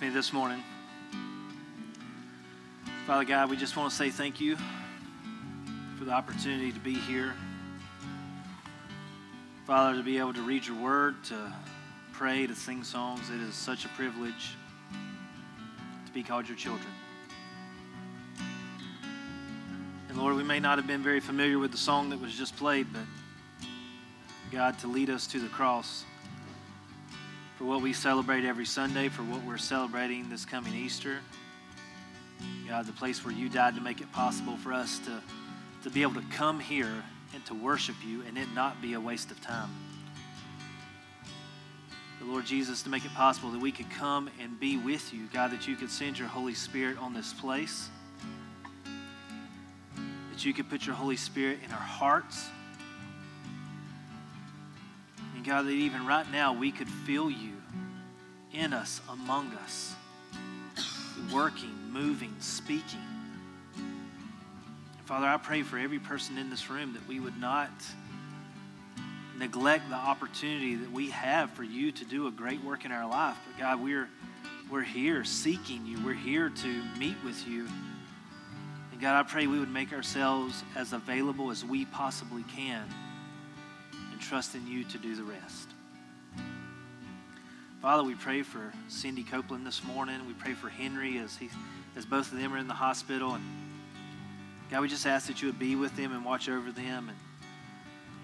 with me this morning. Father God, we just want to say thank you for the opportunity to be here. Father, to be able to read your word, to pray, to sing songs. It is such a privilege to be called your children. And Lord, we may not have been very familiar with the song that was just played, but God, to lead us to the cross for what we celebrate every Sunday, for what we're celebrating this coming Easter. God, the place where you died to make it possible for us to be able to come here and to worship you and it not be a waste of time. But Lord Jesus, to make it possible that we could come and be with you, God, that you could send your Holy Spirit on this place, that you could put your Holy Spirit in our hearts. And God, that even right now we could feel you in us, among us, working, moving, speaking. Father, I pray for every person in this room that we would not neglect the opportunity that we have for you to do a great work in our life. But God, we're here seeking you. We're here to meet with you. And God, I pray we would make ourselves as available as we possibly can and trust in you to do the rest. Father, we pray for Cindy Copeland this morning. We pray for Henry as both of them are in the hospital. And God, we just ask that you would be with them and watch over them. And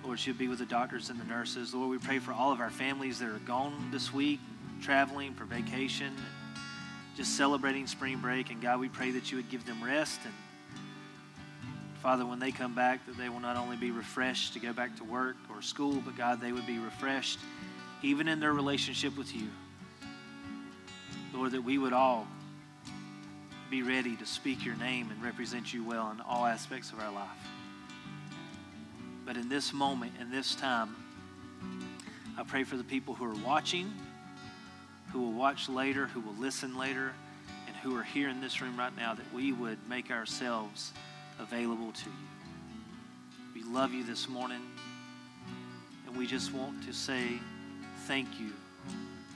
Lord, you would be with the doctors and the nurses. Lord, we pray for all of our families that are gone this week, traveling for vacation, just celebrating spring break. And God, we pray that you would give them rest. And Father, when they come back, that they will not only be refreshed to go back to work or school, but God, they would be refreshed even in their relationship with you. Lord, that we would all be ready to speak your name and represent you well in all aspects of our life. But in this moment, in this time, I pray for the people who are watching, who will watch later, who will listen later, and who are here in this room right now, that we would make ourselves available to you. We love you this morning, and we just want to say thank you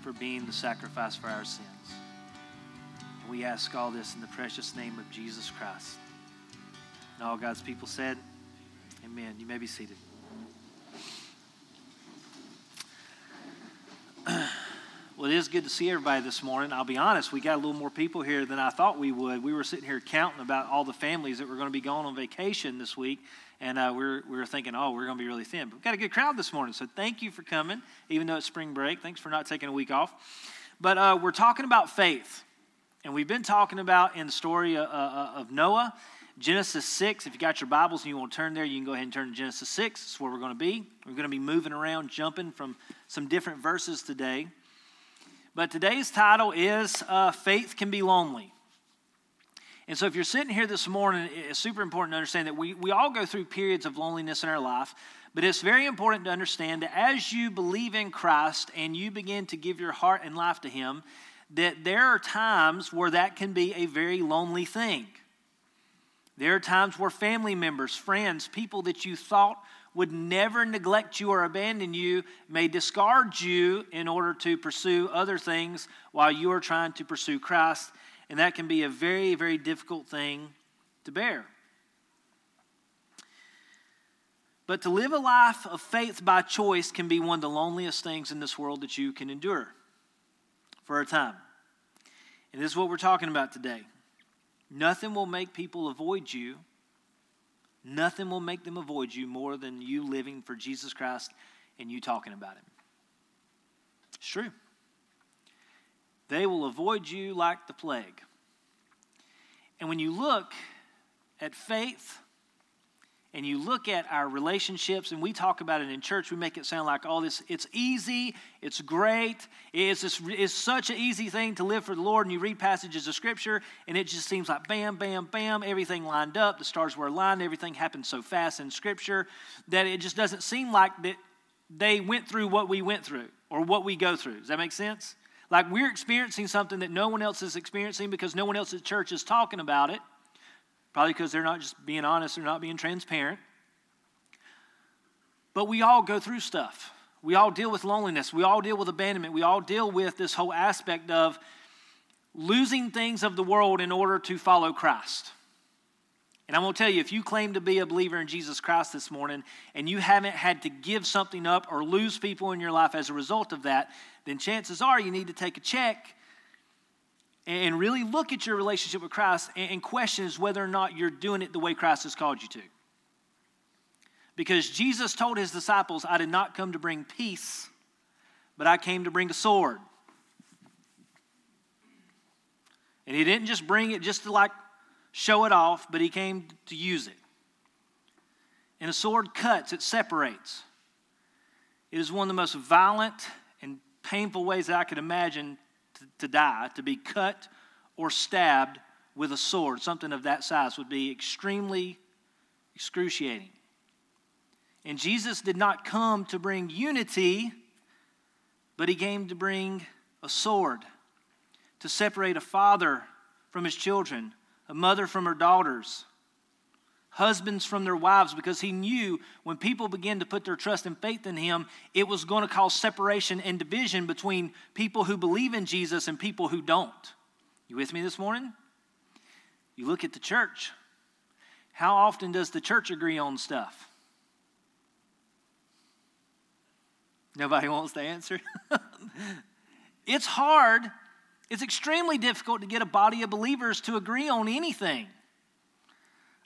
for being the sacrifice for our sins. We ask all this in the precious name of Jesus Christ. And all God's people said, amen. You may be seated. Well, it is good to see everybody this morning. I'll be honest, we got a little more people here than I thought we would. We were sitting here counting about all the families that were going to be going on vacation this week, and we were thinking, oh, we're going to be really thin. But we've got a good crowd this morning, so thank you for coming, even though it's spring break. Thanks for not taking a week off. But we're talking about faith. And we've been talking about in the story of Noah, Genesis 6. If you got your Bibles and you want to turn there, you can go ahead and turn to Genesis 6. That's where we're going to be. We're going to be moving around, jumping from some different verses today. But today's title is Faith Can Be Lonely. And so if you're sitting here this morning, it's super important to understand that we all go through periods of loneliness in our life. But it's very important to understand that as you believe in Christ and you begin to give your heart and life to Him, that there are times where that can be a very lonely thing. There are times where family members, friends, people that you thought would never neglect you or abandon you may discard you in order to pursue other things while you are trying to pursue Christ. And that can be a very, very difficult thing to bear. But to live a life of faith by choice can be one of the loneliest things in this world that you can endure for a time. And this is what we're talking about today. Nothing will make people avoid you. Nothing will make them avoid you more than you living for Jesus Christ and you talking about Him. It's true. They will avoid you like the plague. And when you look at faith and you look at our relationships, and we talk about it in church, we make it sound like, oh, this, it's easy, it's great, it's such an easy thing to live for the Lord, and you read passages of Scripture, and it just seems like bam, bam, bam, everything lined up, the stars were aligned, everything happened so fast in Scripture that it just doesn't seem like that they went through what we went through or what we go through. Does that make sense? Like we're experiencing something that no one else is experiencing because no one else at church is talking about it. Probably because they're not just being honest, they're not being transparent. But we all go through stuff. We all deal with loneliness. We all deal with abandonment. We all deal with this whole aspect of losing things of the world in order to follow Christ. And I'm going to tell you, if you claim to be a believer in Jesus Christ this morning and you haven't had to give something up or lose people in your life as a result of that, then chances are you need to take a check and really look at your relationship with Christ and question whether or not you're doing it the way Christ has called you to. Because Jesus told his disciples, I did not come to bring peace, but I came to bring a sword. And he didn't just bring it just to like show it off, but he came to use it. And a sword cuts, it separates. It is one of the most violent and painful ways that I could imagine to die, to be cut or stabbed with a sword. Something of that size would be extremely excruciating. And Jesus did not come to bring unity, but he came to bring a sword to separate a father from his children, a mother from her daughters, husbands from their wives, because he knew when people began to put their trust and faith in him, it was going to cause separation and division between people who believe in Jesus and people who don't. You with me this morning? You look at the church. How often does the church agree on stuff? Nobody wants to answer. It's hard. It's extremely difficult to get a body of believers to agree on anything.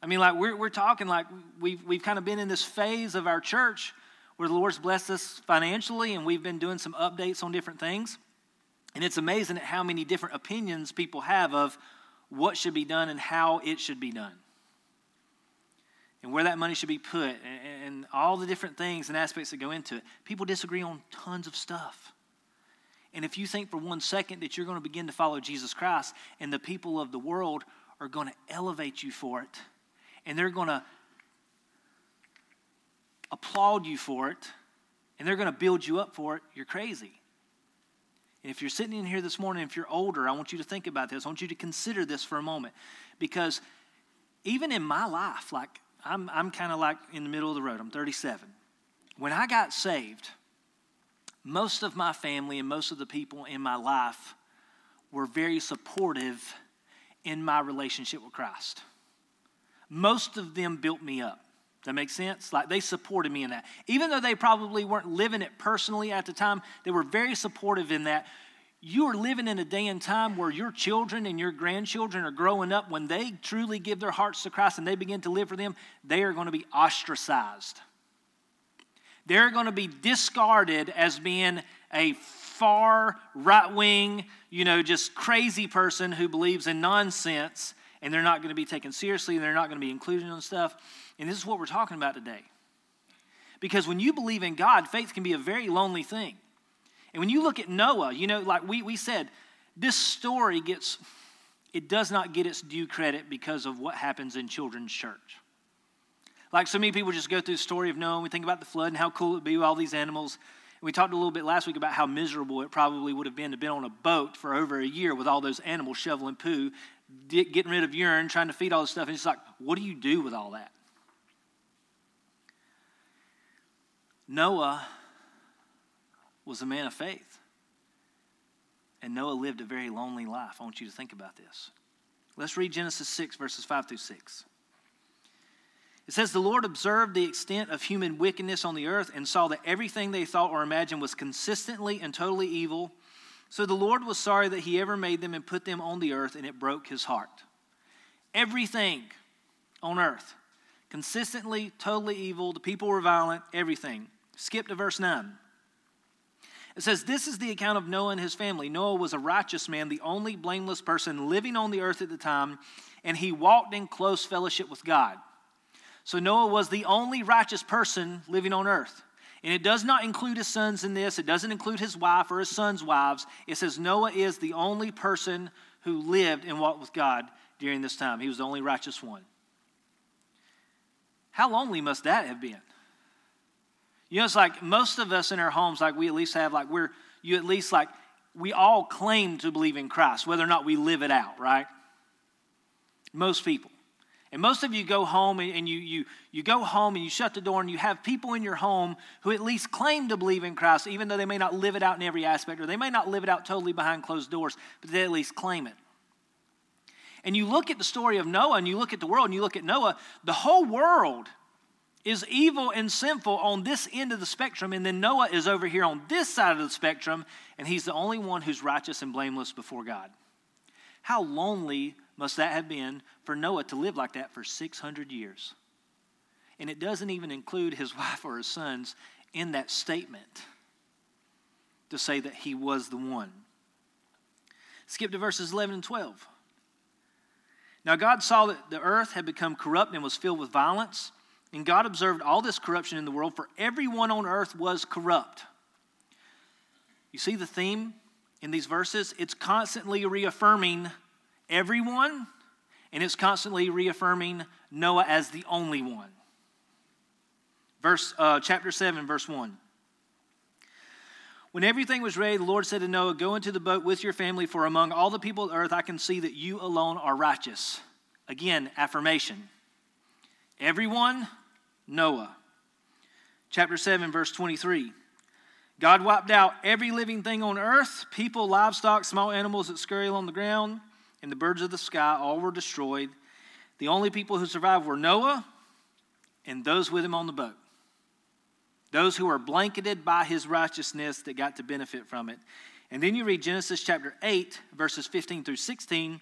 I mean, like we're talking like we've kind of been in this phase of our church where the Lord's blessed us financially and we've been doing some updates on different things. And it's amazing at how many different opinions people have of what should be done and how it should be done. And where that money should be put, and all the different things and aspects that go into it. People disagree on tons of stuff. And if you think for one second that you're going to begin to follow Jesus Christ and the people of the world are going to elevate you for it, and they're going to applaud you for it, and they're going to build you up for it, you're crazy. And if you're sitting in here this morning, if you're older, I want you to think about this. I want you to consider this for a moment. Because even in my life, like, I'm kind of like in the middle of the road. I'm 37. When I got saved, most of my family and most of the people in my life were very supportive in my relationship with Christ. Most of them built me up. Does that make sense? Like they supported me in that. Even though they probably weren't living it personally at the time, they were very supportive in that. You are living in a day and time where your children and your grandchildren are growing up. When they truly give their hearts to Christ and they begin to live for them, they are going to be ostracized. They're going to be discarded as being a far right-wing, just crazy person who believes in nonsense, and they're not going to be taken seriously, and they're not going to be included in stuff. And this is what we're talking about today. Because when you believe in God, faith can be a very lonely thing. And when you look at Noah, like we said, this story does not get its due credit because of what happens in children's church. Like so many people just go through the story of Noah, and we think about the flood and how cool it would be with all these animals. And we talked a little bit last week about how miserable it probably would have been to be on a boat for over a year with all those animals shoveling poo, getting rid of urine, trying to feed all this stuff. And it's like, what do you do with all that? Noah was a man of faith. And Noah lived a very lonely life. I want you to think about this. Let's read Genesis 6, verses 5 through 6. It says, the Lord observed the extent of human wickedness on the earth and saw that everything they thought or imagined was consistently and totally evil. So the Lord was sorry that he ever made them and put them on the earth, and it broke his heart. Everything on earth, consistently, totally evil. The people were violent, everything. Skip to verse 9. It says, this is the account of Noah and his family. Noah was a righteous man, the only blameless person living on the earth at the time, and he walked in close fellowship with God. So Noah was the only righteous person living on earth. And it does not include his sons in this. It doesn't include his wife or his sons' wives. It says Noah is the only person who lived and walked with God during this time. He was the only righteous one. How lonely must that have been? It's like most of us in our homes, like we at least have, like we all claim to believe in Christ, whether or not we live it out, right? Most people. And most of you go home and you go home and you shut the door and you have people in your home who at least claim to believe in Christ, even though they may not live it out in every aspect, or they may not live it out totally behind closed doors, but they at least claim it. And you look at the story of Noah, and you look at the world, and you look at Noah, the whole world is evil and sinful on this end of the spectrum, and then Noah is over here on this side of the spectrum, and he's the only one who's righteous and blameless before God. How lonely must that have been for Noah to live like that for 600 years? And it doesn't even include his wife or his sons in that statement to say that he was the one. Skip to verses 11 and 12. Now God saw that the earth had become corrupt and was filled with violence, and God observed all this corruption in the world, for everyone on earth was corrupt. You see the theme in these verses? It's constantly reaffirming everyone, and it's constantly reaffirming Noah as the only one. Chapter 7, verse 1. When everything was ready, the Lord said to Noah, "Go into the boat with your family, for among all the people of the earth I can see that you alone are righteous." Again, affirmation. Everyone, Noah. Chapter 7, verse 23. God wiped out every living thing on earth, people, livestock, small animals that scurry along the ground, and the birds of the sky, all were destroyed. The only people who survived were Noah and those with him on the boat. Those who are blanketed by his righteousness that got to benefit from it. And then you read Genesis chapter 8, verses 15 through 16.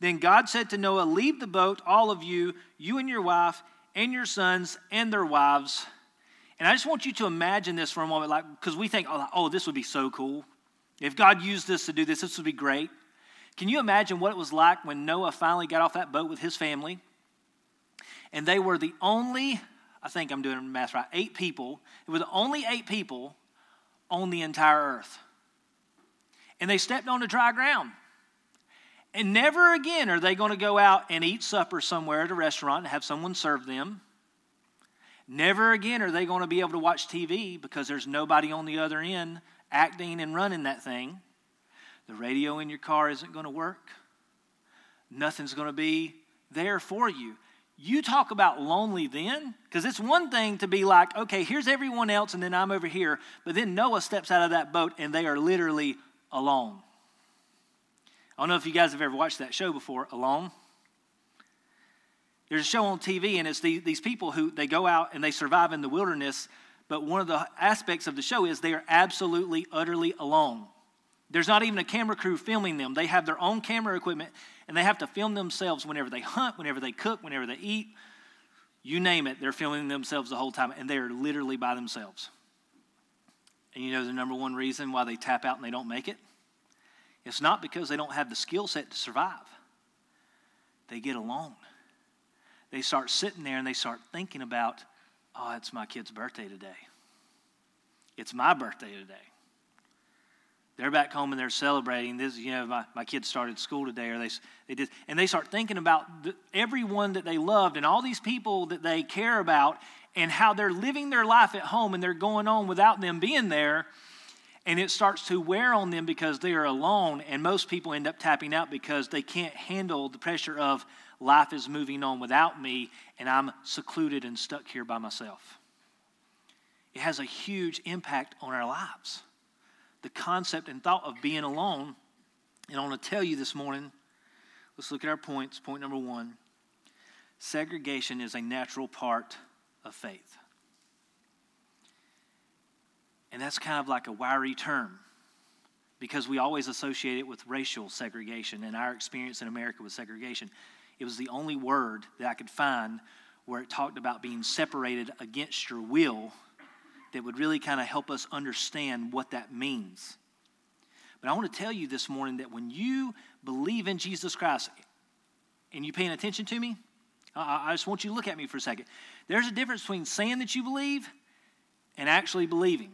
Then God said to Noah, "Leave the boat, all of you, you and your wife, and your sons, and their wives." And I just want you to imagine this for a moment, because we think, oh, this would be so cool. If God used this to do this, this would be great. Can you imagine what it was like when Noah finally got off that boat with his family? And they were the only, I think I'm doing math right, 8 people. It was the only 8 people on the entire earth. And they stepped onto dry ground. And never again are they going to go out and eat supper somewhere at a restaurant and have someone serve them. Never again are they going to be able to watch TV because there's nobody on the other end acting and running that thing. The radio in your car isn't going to work. Nothing's going to be there for you. You talk about lonely then, because it's one thing to be like, okay, here's everyone else and then I'm over here. But then Noah steps out of that boat and they are literally alone. I don't know if you guys have ever watched that show before, Alone. There's a show on TV and it's these people who they go out and they survive in the wilderness. But one of the aspects of the show is they are absolutely, utterly alone. There's not even a camera crew filming them. They have their own camera equipment, and they have to film themselves whenever they hunt, whenever they cook, whenever they eat. You name it, they're filming themselves the whole time, and they are literally by themselves. And you know the number one reason why they tap out and they don't make it? It's not because they don't have the skill set to survive. They get alone. They start sitting there, and they start thinking about, oh, it's my kid's birthday today. It's my birthday today. They're back home and they're celebrating. This, you know, my kids started school today, or they did, and they start thinking about everyone that they loved and all these people that they care about, and how they're living their life at home and they're going on without them being there, and it starts to wear on them because they are alone. And most people end up tapping out because they can't handle the pressure of life is moving on without me, and I'm secluded and stuck here by myself. It has a huge impact on our lives. The concept and thought of being alone. And I want to tell you this morning, let's look at our points. Point number 1, segregation is a natural part of faith. And that's kind of like a wiry term because we always associate it with racial segregation, and our experience in America with segregation. It was the only word that I could find where it talked about being separated against your will that would really kind of help us understand what that means. But I want to tell you this morning that when you believe in Jesus Christ, and you paying attention to me, I just want you to look at me for a second. There's a difference between saying that you believe and actually believing.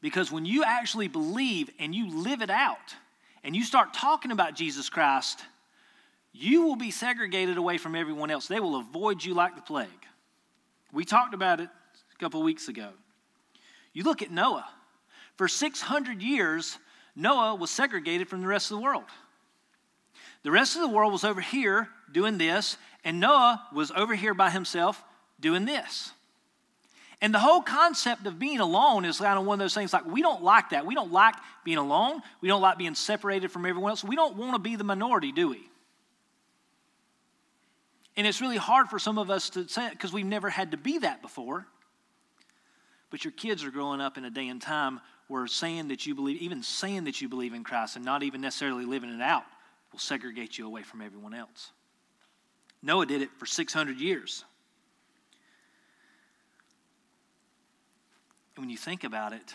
Because when you actually believe and you live it out, and you start talking about Jesus Christ, you will be segregated away from everyone else. They will avoid you like the plague. We talked about it a couple weeks ago. You look at Noah. For 600 years, Noah was segregated from the rest of the world. The rest of the world was over here doing this, and Noah was over here by himself doing this. And the whole concept of being alone is kind of one of those things like we don't like that. We don't like being alone. We don't like being separated from everyone else. We don't want to be the minority, do we? And it's really hard for some of us to say it because we've never had to be that before. But your kids are growing up in a day and time where saying that you believe, even saying that you believe in Christ and not even necessarily living it out will segregate you away from everyone else. Noah did it for 600 years. And when you think about it,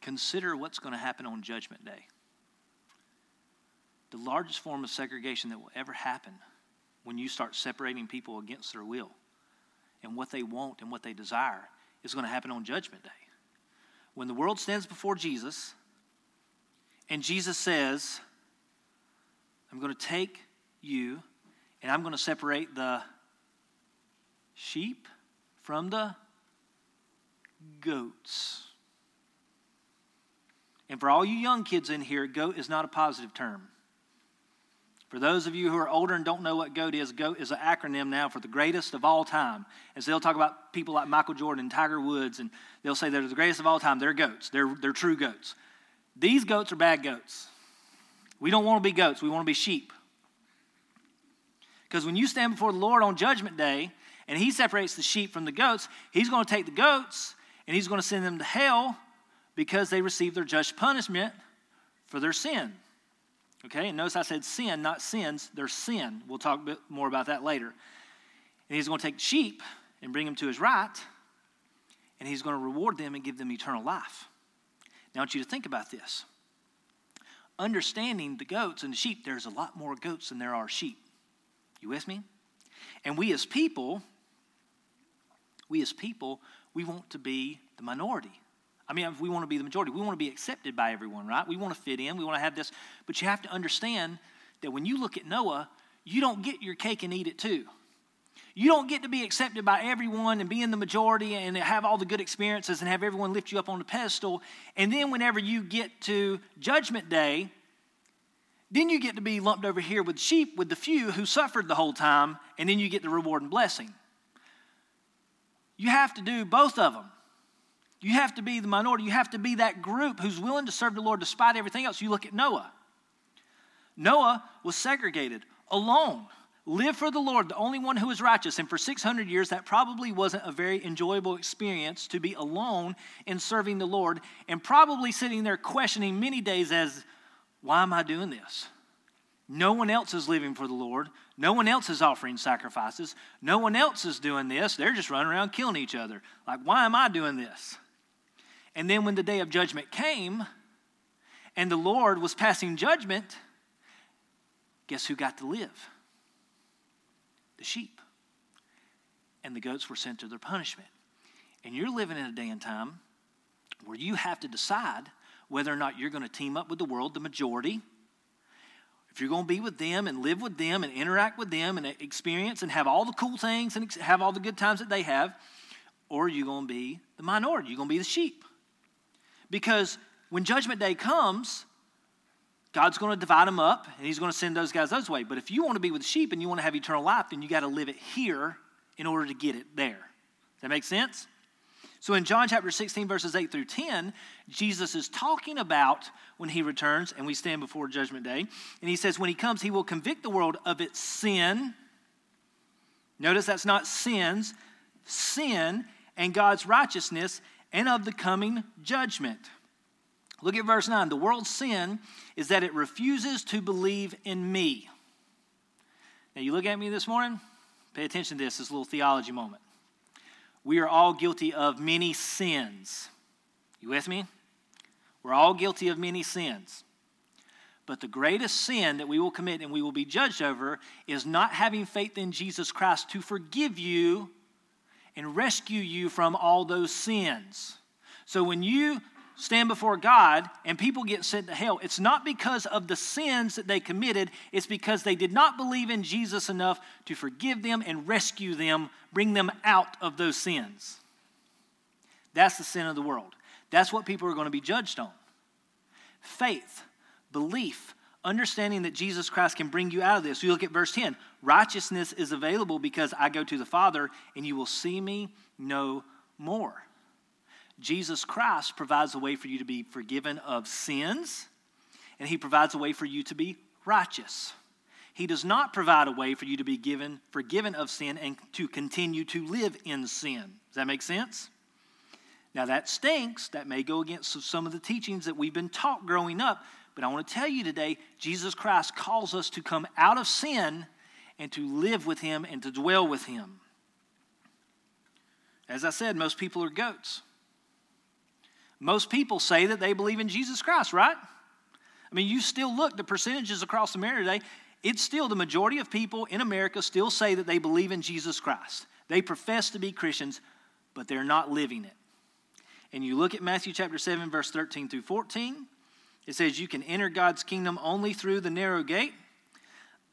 consider what's going to happen on Judgment Day. The largest form of segregation that will ever happen when you start separating people against their will and what they want and what they desire is going to happen on Judgment Day. When the world stands before Jesus and Jesus says, I'm going to take you and I'm going to separate the sheep from the goats. And for all you young kids in here, goat is not a positive term. For those of you who are older and don't know what GOAT is an acronym now for the greatest of all time. And so they'll talk about people like Michael Jordan and Tiger Woods, and they'll say they're the greatest of all time. They're goats. They're true goats. These goats are bad goats. We don't want to be goats. We want to be sheep. Because when you stand before the Lord on Judgment Day and he separates the sheep from the goats, he's going to take the goats and he's going to send them to hell because they received their just punishment for their sin. Okay, and notice I said sin, not sins. They're sin. We'll talk a bit more about that later. And he's going to take sheep and bring them to his right, and he's going to reward them and give them eternal life. Now I want you to think about this. Understanding the goats and the sheep, there's a lot more goats than there are sheep. You with me? And we as people, we want to be the minority. I mean, we want to be the majority. We want to be accepted by everyone, right? We want to fit in. We want to have this. But you have to understand that when you look at Noah, you don't get your cake and eat it too. You don't get to be accepted by everyone and be in the majority and have all the good experiences and have everyone lift you up on the pedestal. And then whenever you get to Judgment Day, then you get to be lumped over here with sheep, with the few who suffered the whole time, and then you get the reward and blessing. You have to do both of them. You have to be the minority. You have to be that group who's willing to serve the Lord despite everything else. You look at Noah. Noah was segregated, alone, lived for the Lord, the only one who was righteous. And for 600 years, that probably wasn't a very enjoyable experience to be alone in serving the Lord and probably sitting there questioning many days as, why am I doing this? No one else is living for the Lord. No one else is offering sacrifices. No one else is doing this. They're just running around killing each other. Like, why am I doing this? And then when the day of judgment came and the Lord was passing judgment, guess who got to live? The sheep. And the goats were sent to their punishment. And you're living in a day and time where you have to decide whether or not you're going to team up with the world, the majority. If you're going to be with them and live with them and interact with them and experience and have all the cool things and have all the good times that they have, or you're going to be the minority, you're going to be the sheep. Because when Judgment Day comes, God's going to divide them up and he's going to send those guys those way. But if you want to be with sheep and you want to have eternal life, then you got to live it here in order to get it there. Does that make sense? So in John chapter 16, verses 8 through 10, Jesus is talking about when he returns and we stand before Judgment Day. And he says when he comes, he will convict the world of its sin. Notice that's not sins. Sin and God's righteousness and of the coming judgment. Look at verse 9. The world's sin is that it refuses to believe in me. Now you look at me this morning, pay attention to this, this little theology moment. We are all guilty of many sins. You with me? We're all guilty of many sins. But the greatest sin that we will commit and we will be judged over is not having faith in Jesus Christ to forgive you and rescue you from all those sins. So when you stand before God and people get sent to hell, it's not because of the sins that they committed. It's because they did not believe in Jesus enough to forgive them and rescue them, bring them out of those sins. That's the sin of the world. That's what people are going to be judged on. Faith, belief, understanding that Jesus Christ can bring you out of this. You look at verse 10. Righteousness is available because I go to the Father and you will see me no more. Jesus Christ provides a way for you to be forgiven of sins, and he provides a way for you to be righteous. He does not provide a way for you to be forgiven of sin and to continue to live in sin. Does that make sense? Now that stinks. That may go against some of the teachings that we've been taught growing up. But I want to tell you today, Jesus Christ calls us to come out of sin and to live with him and to dwell with him. As I said, most people are goats. Most people say that they believe in Jesus Christ, right? I mean, you still look, the percentages across America today, it's still the majority of people in America still say that they believe in Jesus Christ. They profess to be Christians, but they're not living it. And you look at Matthew chapter 7, verse 13 through 14. It says, you can enter God's kingdom only through the narrow gate.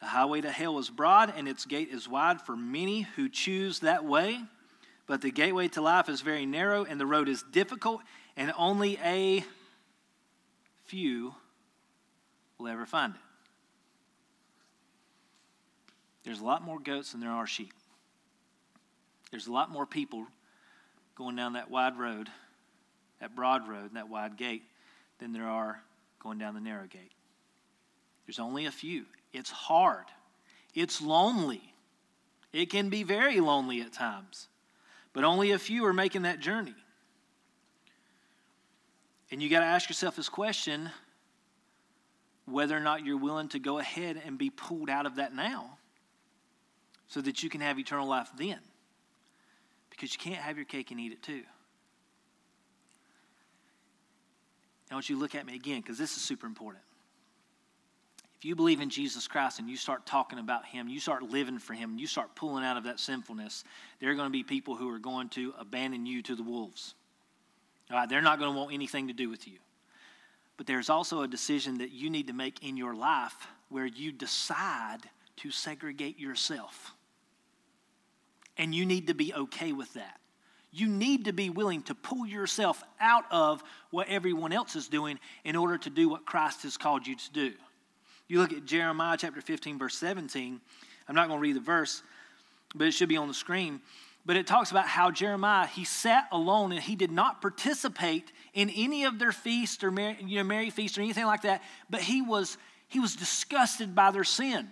The highway to hell is broad, and its gate is wide for many who choose that way. But the gateway to life is very narrow, and the road is difficult, and only a few will ever find it. There's a lot more goats than there are sheep. There's a lot more people going down that wide road, that broad road, that wide gate, than there are going down the narrow gate. There's only a few. It's hard. It's lonely. It can be very lonely at times. But only a few are making that journey. And you got to ask yourself this question, whether or not you're willing to go ahead and be pulled out of that now so that you can have eternal life then. Because you can't have your cake and eat it too. Now, I want you to look at me again, because this is super important. If you believe in Jesus Christ and you start talking about him, you start living for him, you start pulling out of that sinfulness, there are going to be people who are going to abandon you to the wolves. All right, they're not going to want anything to do with you. But there's also a decision that you need to make in your life where you decide to segregate yourself. And you need to be okay with that. You need to be willing to pull yourself out of what everyone else is doing in order to do what Christ has called you to do. You look at Jeremiah chapter 15, verse 17. I'm not going to read the verse, but it should be on the screen. But it talks about how Jeremiah, he sat alone and he did not participate in any of their feasts or merry feasts or anything like that. But he was disgusted by their sin.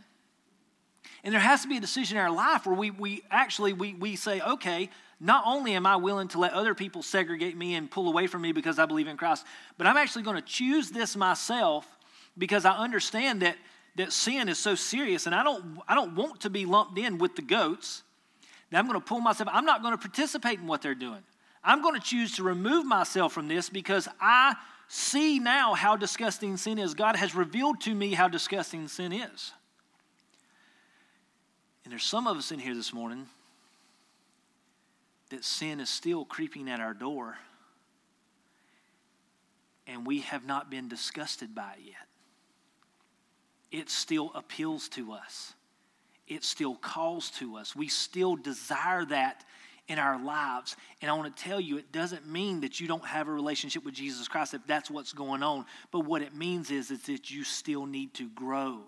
And there has to be a decision in our life where we actually say, okay, not only am I willing to let other people segregate me and pull away from me because I believe in Christ, but I'm actually going to choose this myself because I understand that sin is so serious and I don't want to be lumped in with the goats. That I'm going to pull myself. I'm not going to participate in what they're doing. I'm going to choose to remove myself from this because I see now how disgusting sin is. God has revealed to me how disgusting sin is. And there's some of us in here this morning that sin is still creeping at our door and we have not been disgusted by it yet. It still appeals to us. It still calls to us. We still desire that in our lives. And I want to tell you, it doesn't mean that you don't have a relationship with Jesus Christ if that's what's going on. But what it means is that you still need to grow.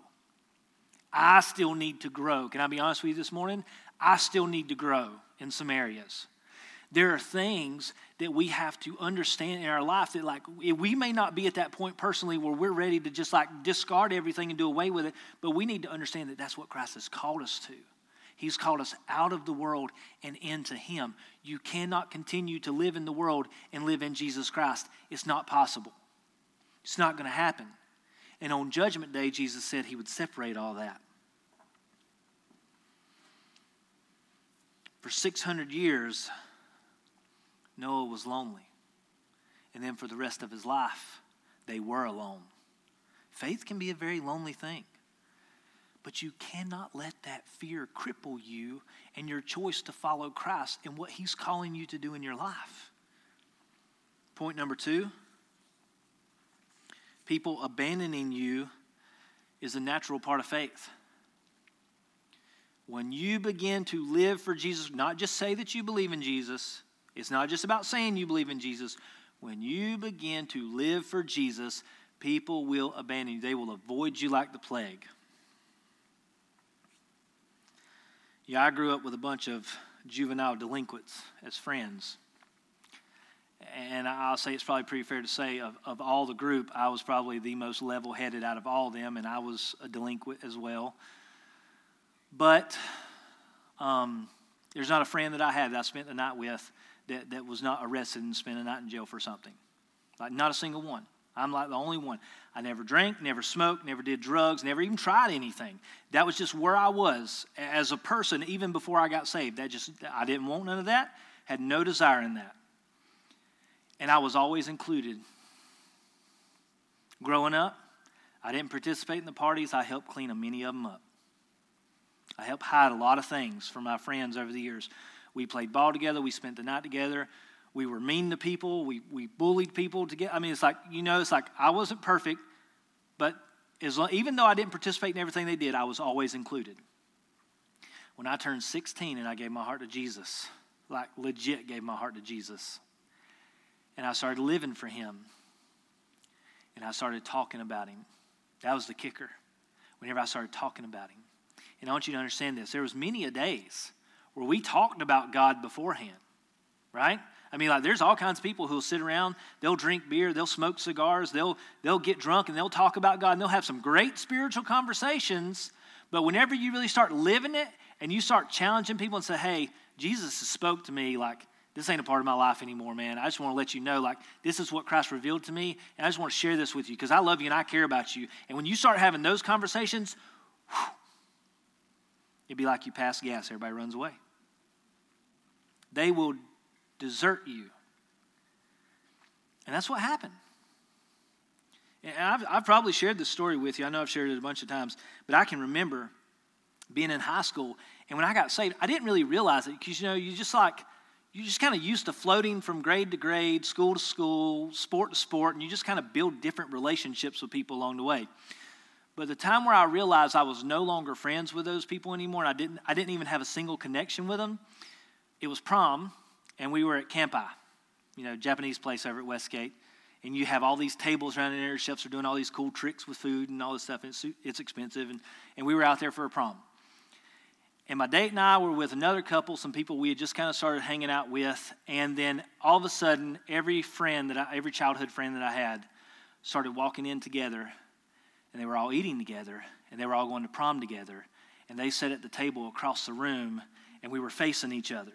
I still need to grow. Can I be honest with you this morning? I still need to grow in some areas. There are things that we have to understand in our life that, like, we may not be at that point personally where we're ready to just, like, discard everything and do away with it, but we need to understand that that's what Christ has called us to. He's called us out of the world and into him. You cannot continue to live in the world and live in Jesus Christ. It's not possible. It's not going to happen. And on Judgment Day, Jesus said he would separate all that. For 600 years, Noah was lonely. And then for the rest of his life, they were alone. Faith can be a very lonely thing. But you cannot let that fear cripple you and your choice to follow Christ and what he's calling you to do in your life. Point number 2. People abandoning you is a natural part of faith. When you begin to live for Jesus, not just say that you believe in Jesus, it's not just about saying you believe in Jesus. When you begin to live for Jesus, people will abandon you. They will avoid you like the plague. Yeah, I grew up with a bunch of juvenile delinquents as friends. And I'll say it's probably pretty fair to say of all the group, I was probably the most level-headed out of all of them, and I was a delinquent as well. But there's not a friend that I had that I spent the night with that was not arrested and spent a night in jail for something. Like, not a single one. I'm like the only one. I never drank, never smoked, never did drugs, never even tried anything. That was just where I was as a person, even before I got saved. I didn't want none of that, had no desire in that. And I was always included. Growing up, I didn't participate in the parties. I helped clean many of them up. I helped hide a lot of things from my friends over the years. We played ball together. We spent the night together. We were mean to people. We bullied people together. I mean, it's like I wasn't perfect, but even though I didn't participate in everything they did, I was always included. When I turned 16 and I gave my heart to Jesus, like legit gave my heart to Jesus, and I started living for him, and I started talking about him. That was the kicker, whenever I started talking about him. And I want you to understand this. There was many a days where we talked about God beforehand, right? I mean, like, there's all kinds of people who'll sit around, they'll drink beer, they'll smoke cigars, they'll get drunk, and they'll talk about God, and they'll have some great spiritual conversations. But whenever you really start living it, and you start challenging people and say, hey, Jesus spoke to me, like, this ain't a part of my life anymore, man. I just want to let you know, like, this is what Christ revealed to me, and I just want to share this with you because I love you and I care about you. And when you start having those conversations, it'd be like you pass gas. Everybody runs away. They will desert you. And that's what happened. And I've probably shared this story with you. I know I've shared it a bunch of times, but I can remember being in high school, and when I got saved, I didn't really realize it because, you're just kind of used to floating from grade to grade, school to school, sport to sport, and you just kind of build different relationships with people along the way. But the time where I realized I was no longer friends with those people anymore, and I didn't even have a single connection with them, it was prom, and we were at Kanpai, Japanese place over at Westgate, and you have all these tables around in there, chefs are doing all these cool tricks with food and all this stuff, and it's expensive, and we were out there for a prom. And my date and I were with another couple, some people we had just kind of started hanging out with. And then all of a sudden, every childhood friend that I had started walking in together. And they were all eating together. And they were all going to prom together. And they sat at the table across the room. And we were facing each other.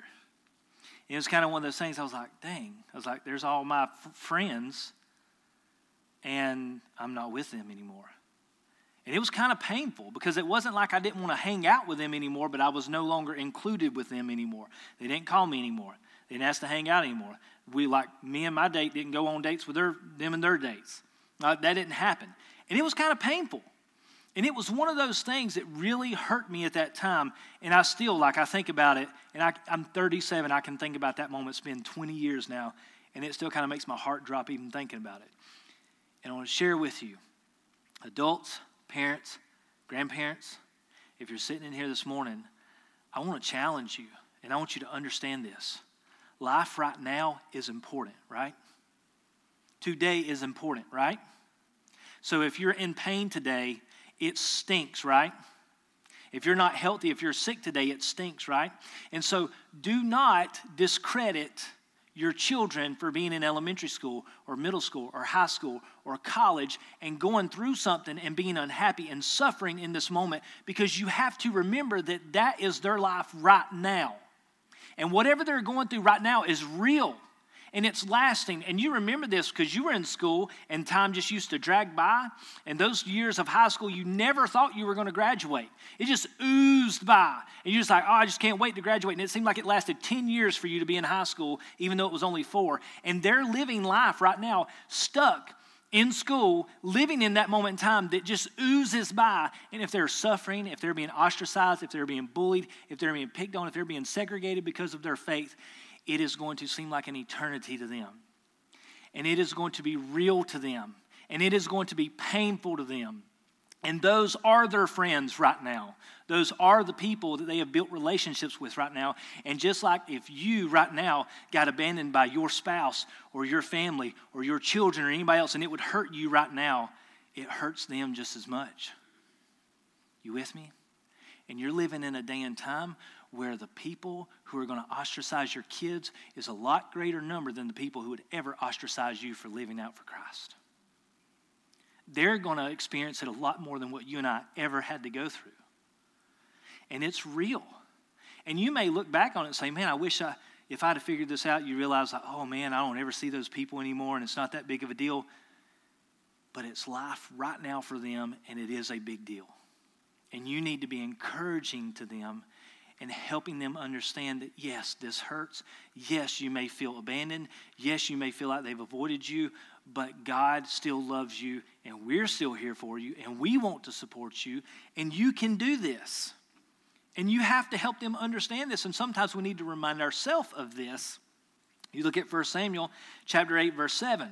And it was kind of one of those things, I was like, dang. I was like, there's all my friends. And I'm not with them anymore. And it was kind of painful because it wasn't like I didn't want to hang out with them anymore, but I was no longer included with them anymore. They didn't call me anymore. They didn't ask to hang out anymore. Me and my date didn't go on dates with them and their dates. That didn't happen. And it was kind of painful. And it was one of those things that really hurt me at that time. And I still, I think about it, and I'm 37. I can think about that moment. It's been 20 years now, and it still kind of makes my heart drop even thinking about it. And I want to share with you, adults, parents, grandparents, if you're sitting in here this morning, I want to challenge you, and I want you to understand this. Life right now is important, right? Today is important, right? So if you're in pain today, it stinks, right? If you're not healthy, if you're sick today, it stinks, right? And so do not discredit your children for being in elementary school or middle school or high school or college and going through something and being unhappy and suffering in this moment, because you have to remember that is their life right now. And whatever they're going through right now is real and it's lasting. And you remember this because you were in school and time just used to drag by, and those years of high school, you never thought you were going to graduate. It just oozed by. And you're just like, oh, I just can't wait to graduate. And it seemed like it lasted 10 years for you to be in high school, even though it was only 4. And they're living life right now stuck in school, living in that moment in time that just oozes by. And if they're suffering, if they're being ostracized, if they're being bullied, if they're being picked on, if they're being segregated because of their faith, it is going to seem like an eternity to them. And it is going to be real to them. And it is going to be painful to them. And those are their friends right now. Those are the people that they have built relationships with right now. And just like if you right now got abandoned by your spouse or your family or your children or anybody else, and it would hurt you right now, it hurts them just as much. You with me? And you're living in a day and time where the people who are going to ostracize your kids is a lot greater number than the people who would ever ostracize you for living out for Christ. They're going to experience it a lot more than what you and I ever had to go through. And it's real. And you may look back on it and say, man, I wish if I'd have figured this out, you realize, oh man, I don't ever see those people anymore and it's not that big of a deal. But it's life right now for them and it is a big deal. And you need to be encouraging to them and helping them understand that, yes, this hurts. Yes, you may feel abandoned. Yes, you may feel like they've avoided you, but God still loves you, and we're still here for you, and we want to support you, and you can do this. And you have to help them understand this, and sometimes we need to remind ourselves of this. You look at 1 Samuel chapter 8, verse 7.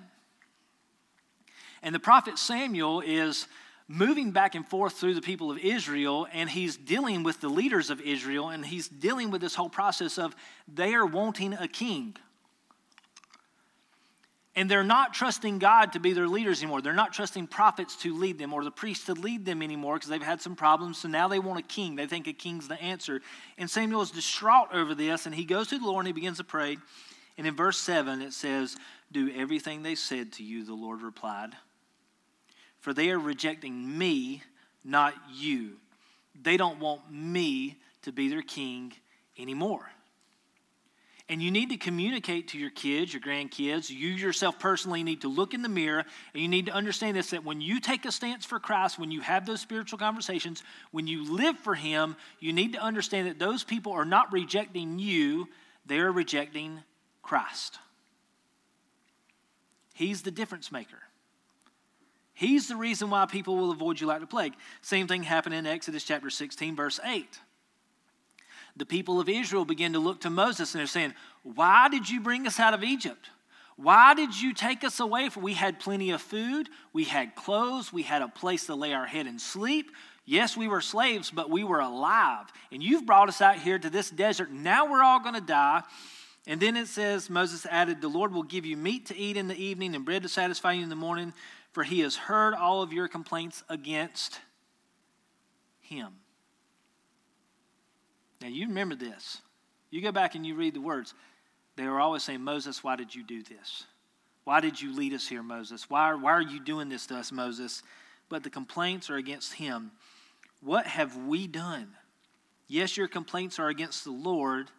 And the prophet Samuel is moving back and forth through the people of Israel, and he's dealing with the leaders of Israel, and he's dealing with this whole process of they are wanting a king. And they're not trusting God to be their leaders anymore. They're not trusting prophets to lead them or the priests to lead them anymore because they've had some problems. So now they want a king. They think a king's the answer. And Samuel is distraught over this, and he goes to the Lord and he begins to pray. And in verse 7 it says, "Do everything they said to you," the Lord replied, "for they are rejecting me, not you. They don't want me to be their king anymore." And you need to communicate to your kids, your grandkids. You yourself personally need to look in the mirror, and you need to understand this, that when you take a stance for Christ, when you have those spiritual conversations, when you live for Him, you need to understand that those people are not rejecting you, they are rejecting Christ. He's the difference maker. He's the reason why people will avoid you like the plague. Same thing happened in Exodus chapter 16, verse 8. The people of Israel begin to look to Moses and they're saying, "Why did you bring us out of Egypt? Why did you take us away? For we had plenty of food, we had clothes, we had a place to lay our head and sleep. Yes, we were slaves, but we were alive. And you've brought us out here to this desert. Now we're all going to die." And then it says, Moses added, "The Lord will give you meat to eat in the evening and bread to satisfy you in the morning, for He has heard all of your complaints against Him." Now, you remember this. You go back and you read the words. They were always saying, "Moses, why did you do this? Why did you lead us here, Moses? Why are you doing this to us, Moses?" But the complaints are against Him. "What have we done?" Yes, your complaints are against the Lord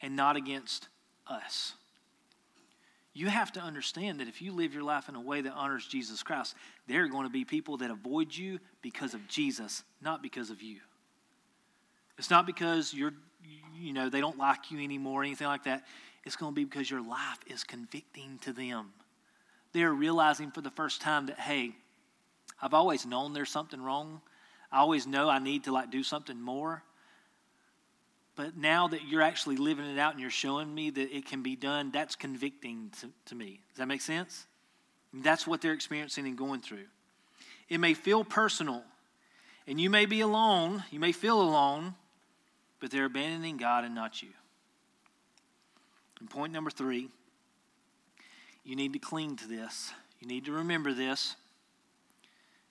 and not against us. You have to understand that if you live your life in a way that honors Jesus Christ, there are going to be people that avoid you because of Jesus, not because of you. It's not because they don't like you anymore or anything like that. It's going to be because your life is convicting to them. They're realizing for the first time that, hey, I've always known there's something wrong. I always know I need to do something more. But now that you're actually living it out and you're showing me that it can be done, that's convicting to me. Does that make sense? And that's what they're experiencing and going through. It may feel personal, and you may be alone. You may feel alone, but they're abandoning God and not you. And point number 3, you need to cling to this. You need to remember this.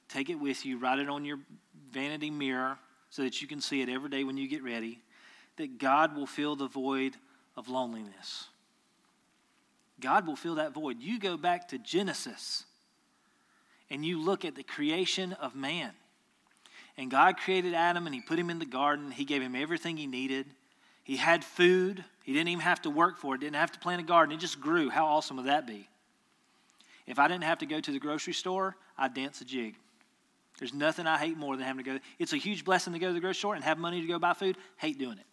Take it with you. Write it on your vanity mirror so that you can see it every day when you get ready, that God will fill the void of loneliness. God will fill that void. You go back to Genesis and you look at the creation of man. And God created Adam and He put him in the garden. He gave him everything he needed. He had food. He didn't even have to work for it. Didn't have to plant a garden. It just grew. How awesome would that be? If I didn't have to go to the grocery store, I'd dance a jig. There's nothing I hate more than having to go. It's a huge blessing to go to the grocery store and have money to go buy food. Hate doing it.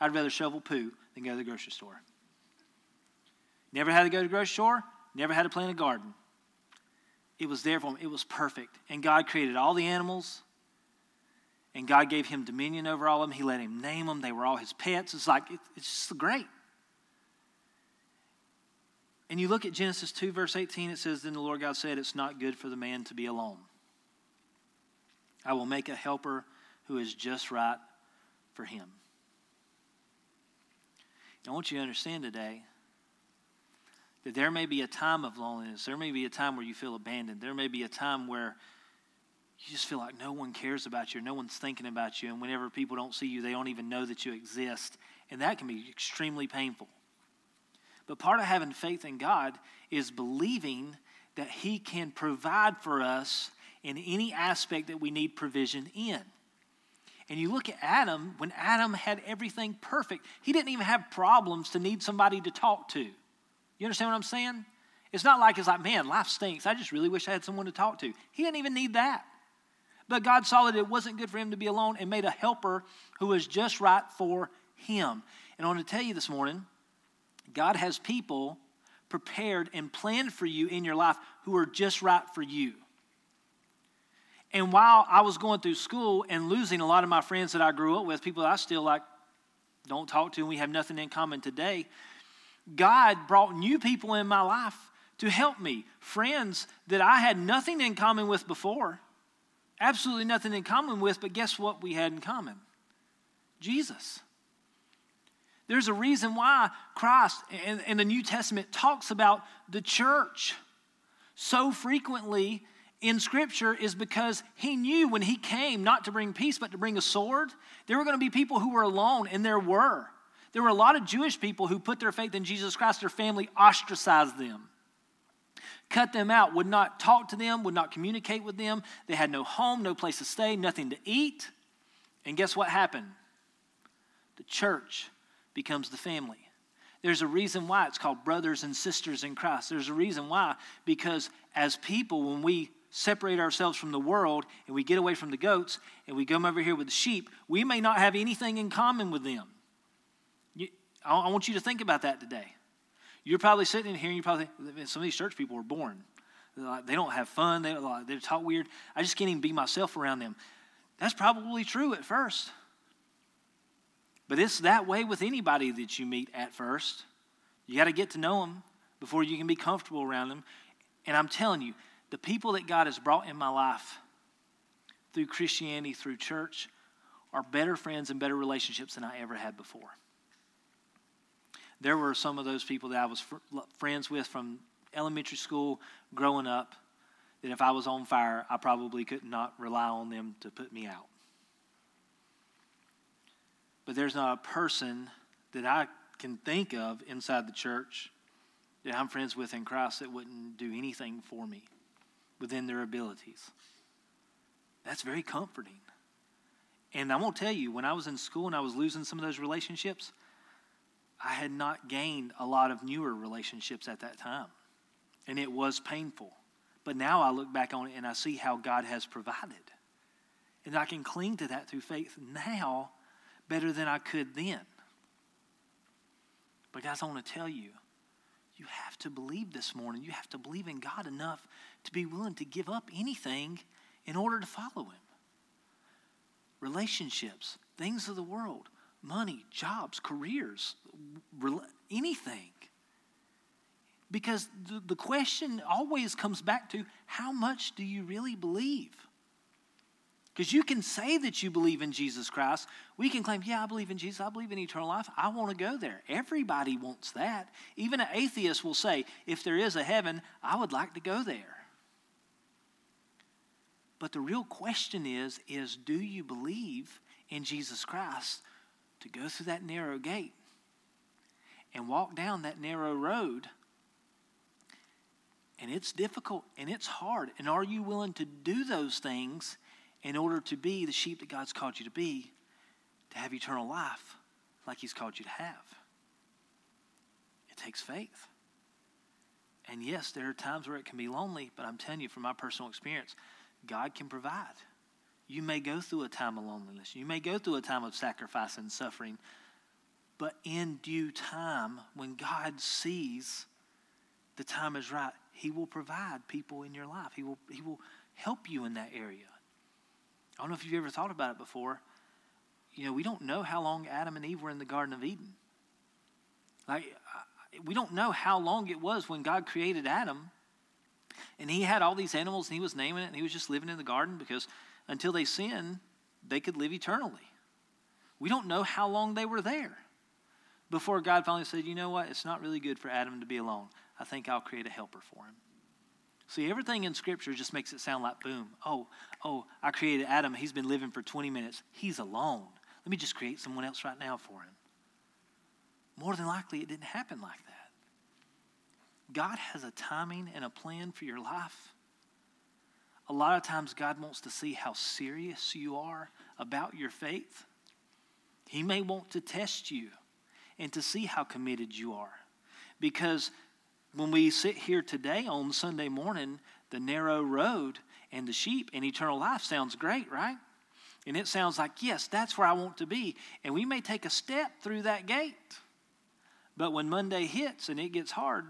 I'd rather shovel poo than go to the grocery store. Never had to go to the grocery store. Never had to plant a garden. It was there for him. It was perfect. And God created all the animals. And God gave him dominion over all of them. He let him name them. They were all his pets. It's just great. And you look at Genesis 2, verse 18. It says, "Then the Lord God said, it's not good for the man to be alone." I will make a helper who is just right for him. I want you to understand today that there may be a time of loneliness. There may be a time where you feel abandoned. There may be a time where you just feel like no one cares about you. No one's thinking about you. And whenever people don't see you, they don't even know that you exist. And that can be extremely painful. But part of having faith in God is believing that he can provide for us in any aspect that we need provision in. And you look at Adam, when Adam had everything perfect, he didn't even have problems to need somebody to talk to. You understand what I'm saying? It's like, man, life stinks. I just really wish I had someone to talk to. He didn't even need that. But God saw that it wasn't good for him to be alone and made a helper who was just right for him. And I want to tell you this morning, God has people prepared and planned for you in your life who are just right for you. And while I was going through school and losing a lot of my friends that I grew up with, people that I still don't talk to and we have nothing in common today, God brought new people in my life to help me. Friends that I had nothing in common with before, absolutely nothing in common with, but guess what we had in common? Jesus. There's a reason why Christ and the New Testament talks about the church so frequently in Scripture is because he knew when he came not to bring peace but to bring a sword. There were going to be people who were alone, and there were. There were a lot of Jewish people who put their faith in Jesus Christ. Their family ostracized them, cut them out, would not talk to them, would not communicate with them. They had no home, no place to stay, nothing to eat. And guess what happened? The church becomes the family. There's a reason why it's called brothers and sisters in Christ. There's a reason why, because as people, when we separate ourselves from the world and we get away from the goats and we come over here with the sheep, we may not have anything in common with them. I want you to think about that today. You're probably sitting in here and you probably think, some of these church people are boring. They don't have fun. They talk weird. I just can't even be myself around them. That's probably true at first. But it's that way with anybody that you meet at first. You got to get to know them before you can be comfortable around them. And I'm telling you, the people that God has brought in my life through Christianity, through church, are better friends and better relationships than I ever had before. There were some of those people that I was friends with from elementary school growing up that if I was on fire, I probably could not rely on them to put me out. But there's not a person that I can think of inside the church that I'm friends with in Christ that wouldn't do anything for me within their abilities. That's very comforting. And I'm going to tell you, when I was in school and I was losing some of those relationships, I had not gained a lot of newer relationships at that time. And it was painful. But now I look back on it and I see how God has provided. And I can cling to that through faith now better than I could then. But guys, I want to tell you, you have to believe this morning. You have to believe in God enough to be willing to give up anything in order to follow him. Relationships, things of the world, money, jobs, careers, anything. Because the question always comes back to, how much do you really believe? Because you can say that you believe in Jesus Christ. We can claim, yeah, I believe in Jesus. I believe in eternal life. I want to go there. Everybody wants that. Even an atheist will say, if there is a heaven, I would like to go there. But the real question is do you believe in Jesus Christ to go through that narrow gate and walk down that narrow road? And it's difficult and it's hard. And are you willing to do those things in order to be the sheep that God's called you to be, to have eternal life like he's called you to have? It takes faith. And yes, there are times where it can be lonely, but I'm telling you from my personal experience, God can provide. You may go through a time of loneliness. You may go through a time of sacrifice and suffering. But in due time, when God sees the time is right, he will provide people in your life. He will help you in that area. I don't know if you've ever thought about it before. You know, we don't know how long Adam and Eve were in the Garden of Eden. We don't know how long it was when God created Adam. And he had all these animals and he was naming it and he was just living in the garden because until they sinned, they could live eternally. We don't know how long they were there before God finally said, you know what, it's not really good for Adam to be alone. I think I'll create a helper for him. See, everything in Scripture just makes it sound like, boom, oh, I created Adam. He's been living for 20 minutes. He's alone. Let me just create someone else right now for him. More than likely, it didn't happen like that. God has a timing and a plan for your life. A lot of times, God wants to see how serious you are about your faith. He may want to test you and to see how committed you are. Because when we sit here today on Sunday morning, the narrow road and the sheep and eternal life sounds great, right? And it sounds like, yes, that's where I want to be. And we may take a step through that gate. But when Monday hits and it gets hard,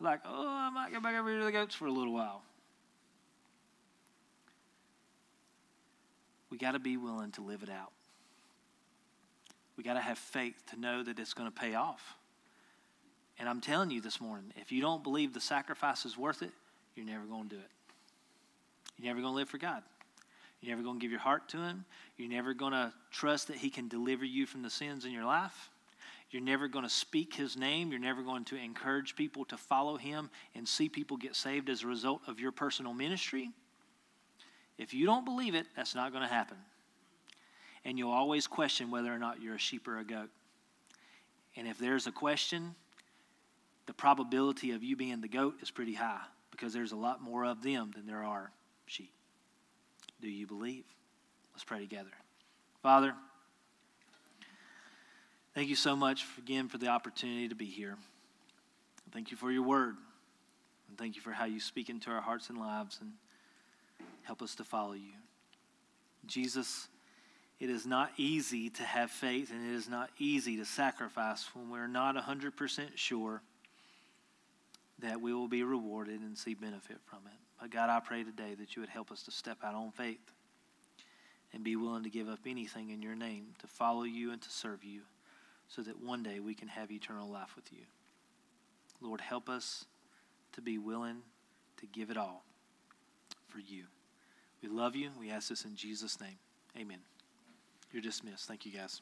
like, oh, I might go back over to the goats for a little while. We got to be willing to live it out. We got to have faith to know that it's going to pay off. And I'm telling you this morning, if you don't believe the sacrifice is worth it, you're never going to do it. You're never going to live for God. You're never going to give your heart to Him. You're never going to trust that He can deliver you from the sins in your life. You're never going to speak His name. You're never going to encourage people to follow Him and see people get saved as a result of your personal ministry. If you don't believe it, that's not going to happen. And you'll always question whether or not you're a sheep or a goat. And if there's a question, the probability of you being the goat is pretty high because there's a lot more of them than there are sheep. Do you believe? Let's pray together. Father, thank you so much again for the opportunity to be here. Thank you for your word. And thank you for how you speak into our hearts and lives and help us to follow you. Jesus, it is not easy to have faith and it is not easy to sacrifice when we're not 100% sure that we will be rewarded and see benefit from it. But God, I pray today that you would help us to step out on faith and be willing to give up anything in your name to follow you and to serve you so that one day we can have eternal life with you. Lord, help us to be willing to give it all for you. We love you. We ask this in Jesus' name. Amen. You're dismissed. Thank you, guys.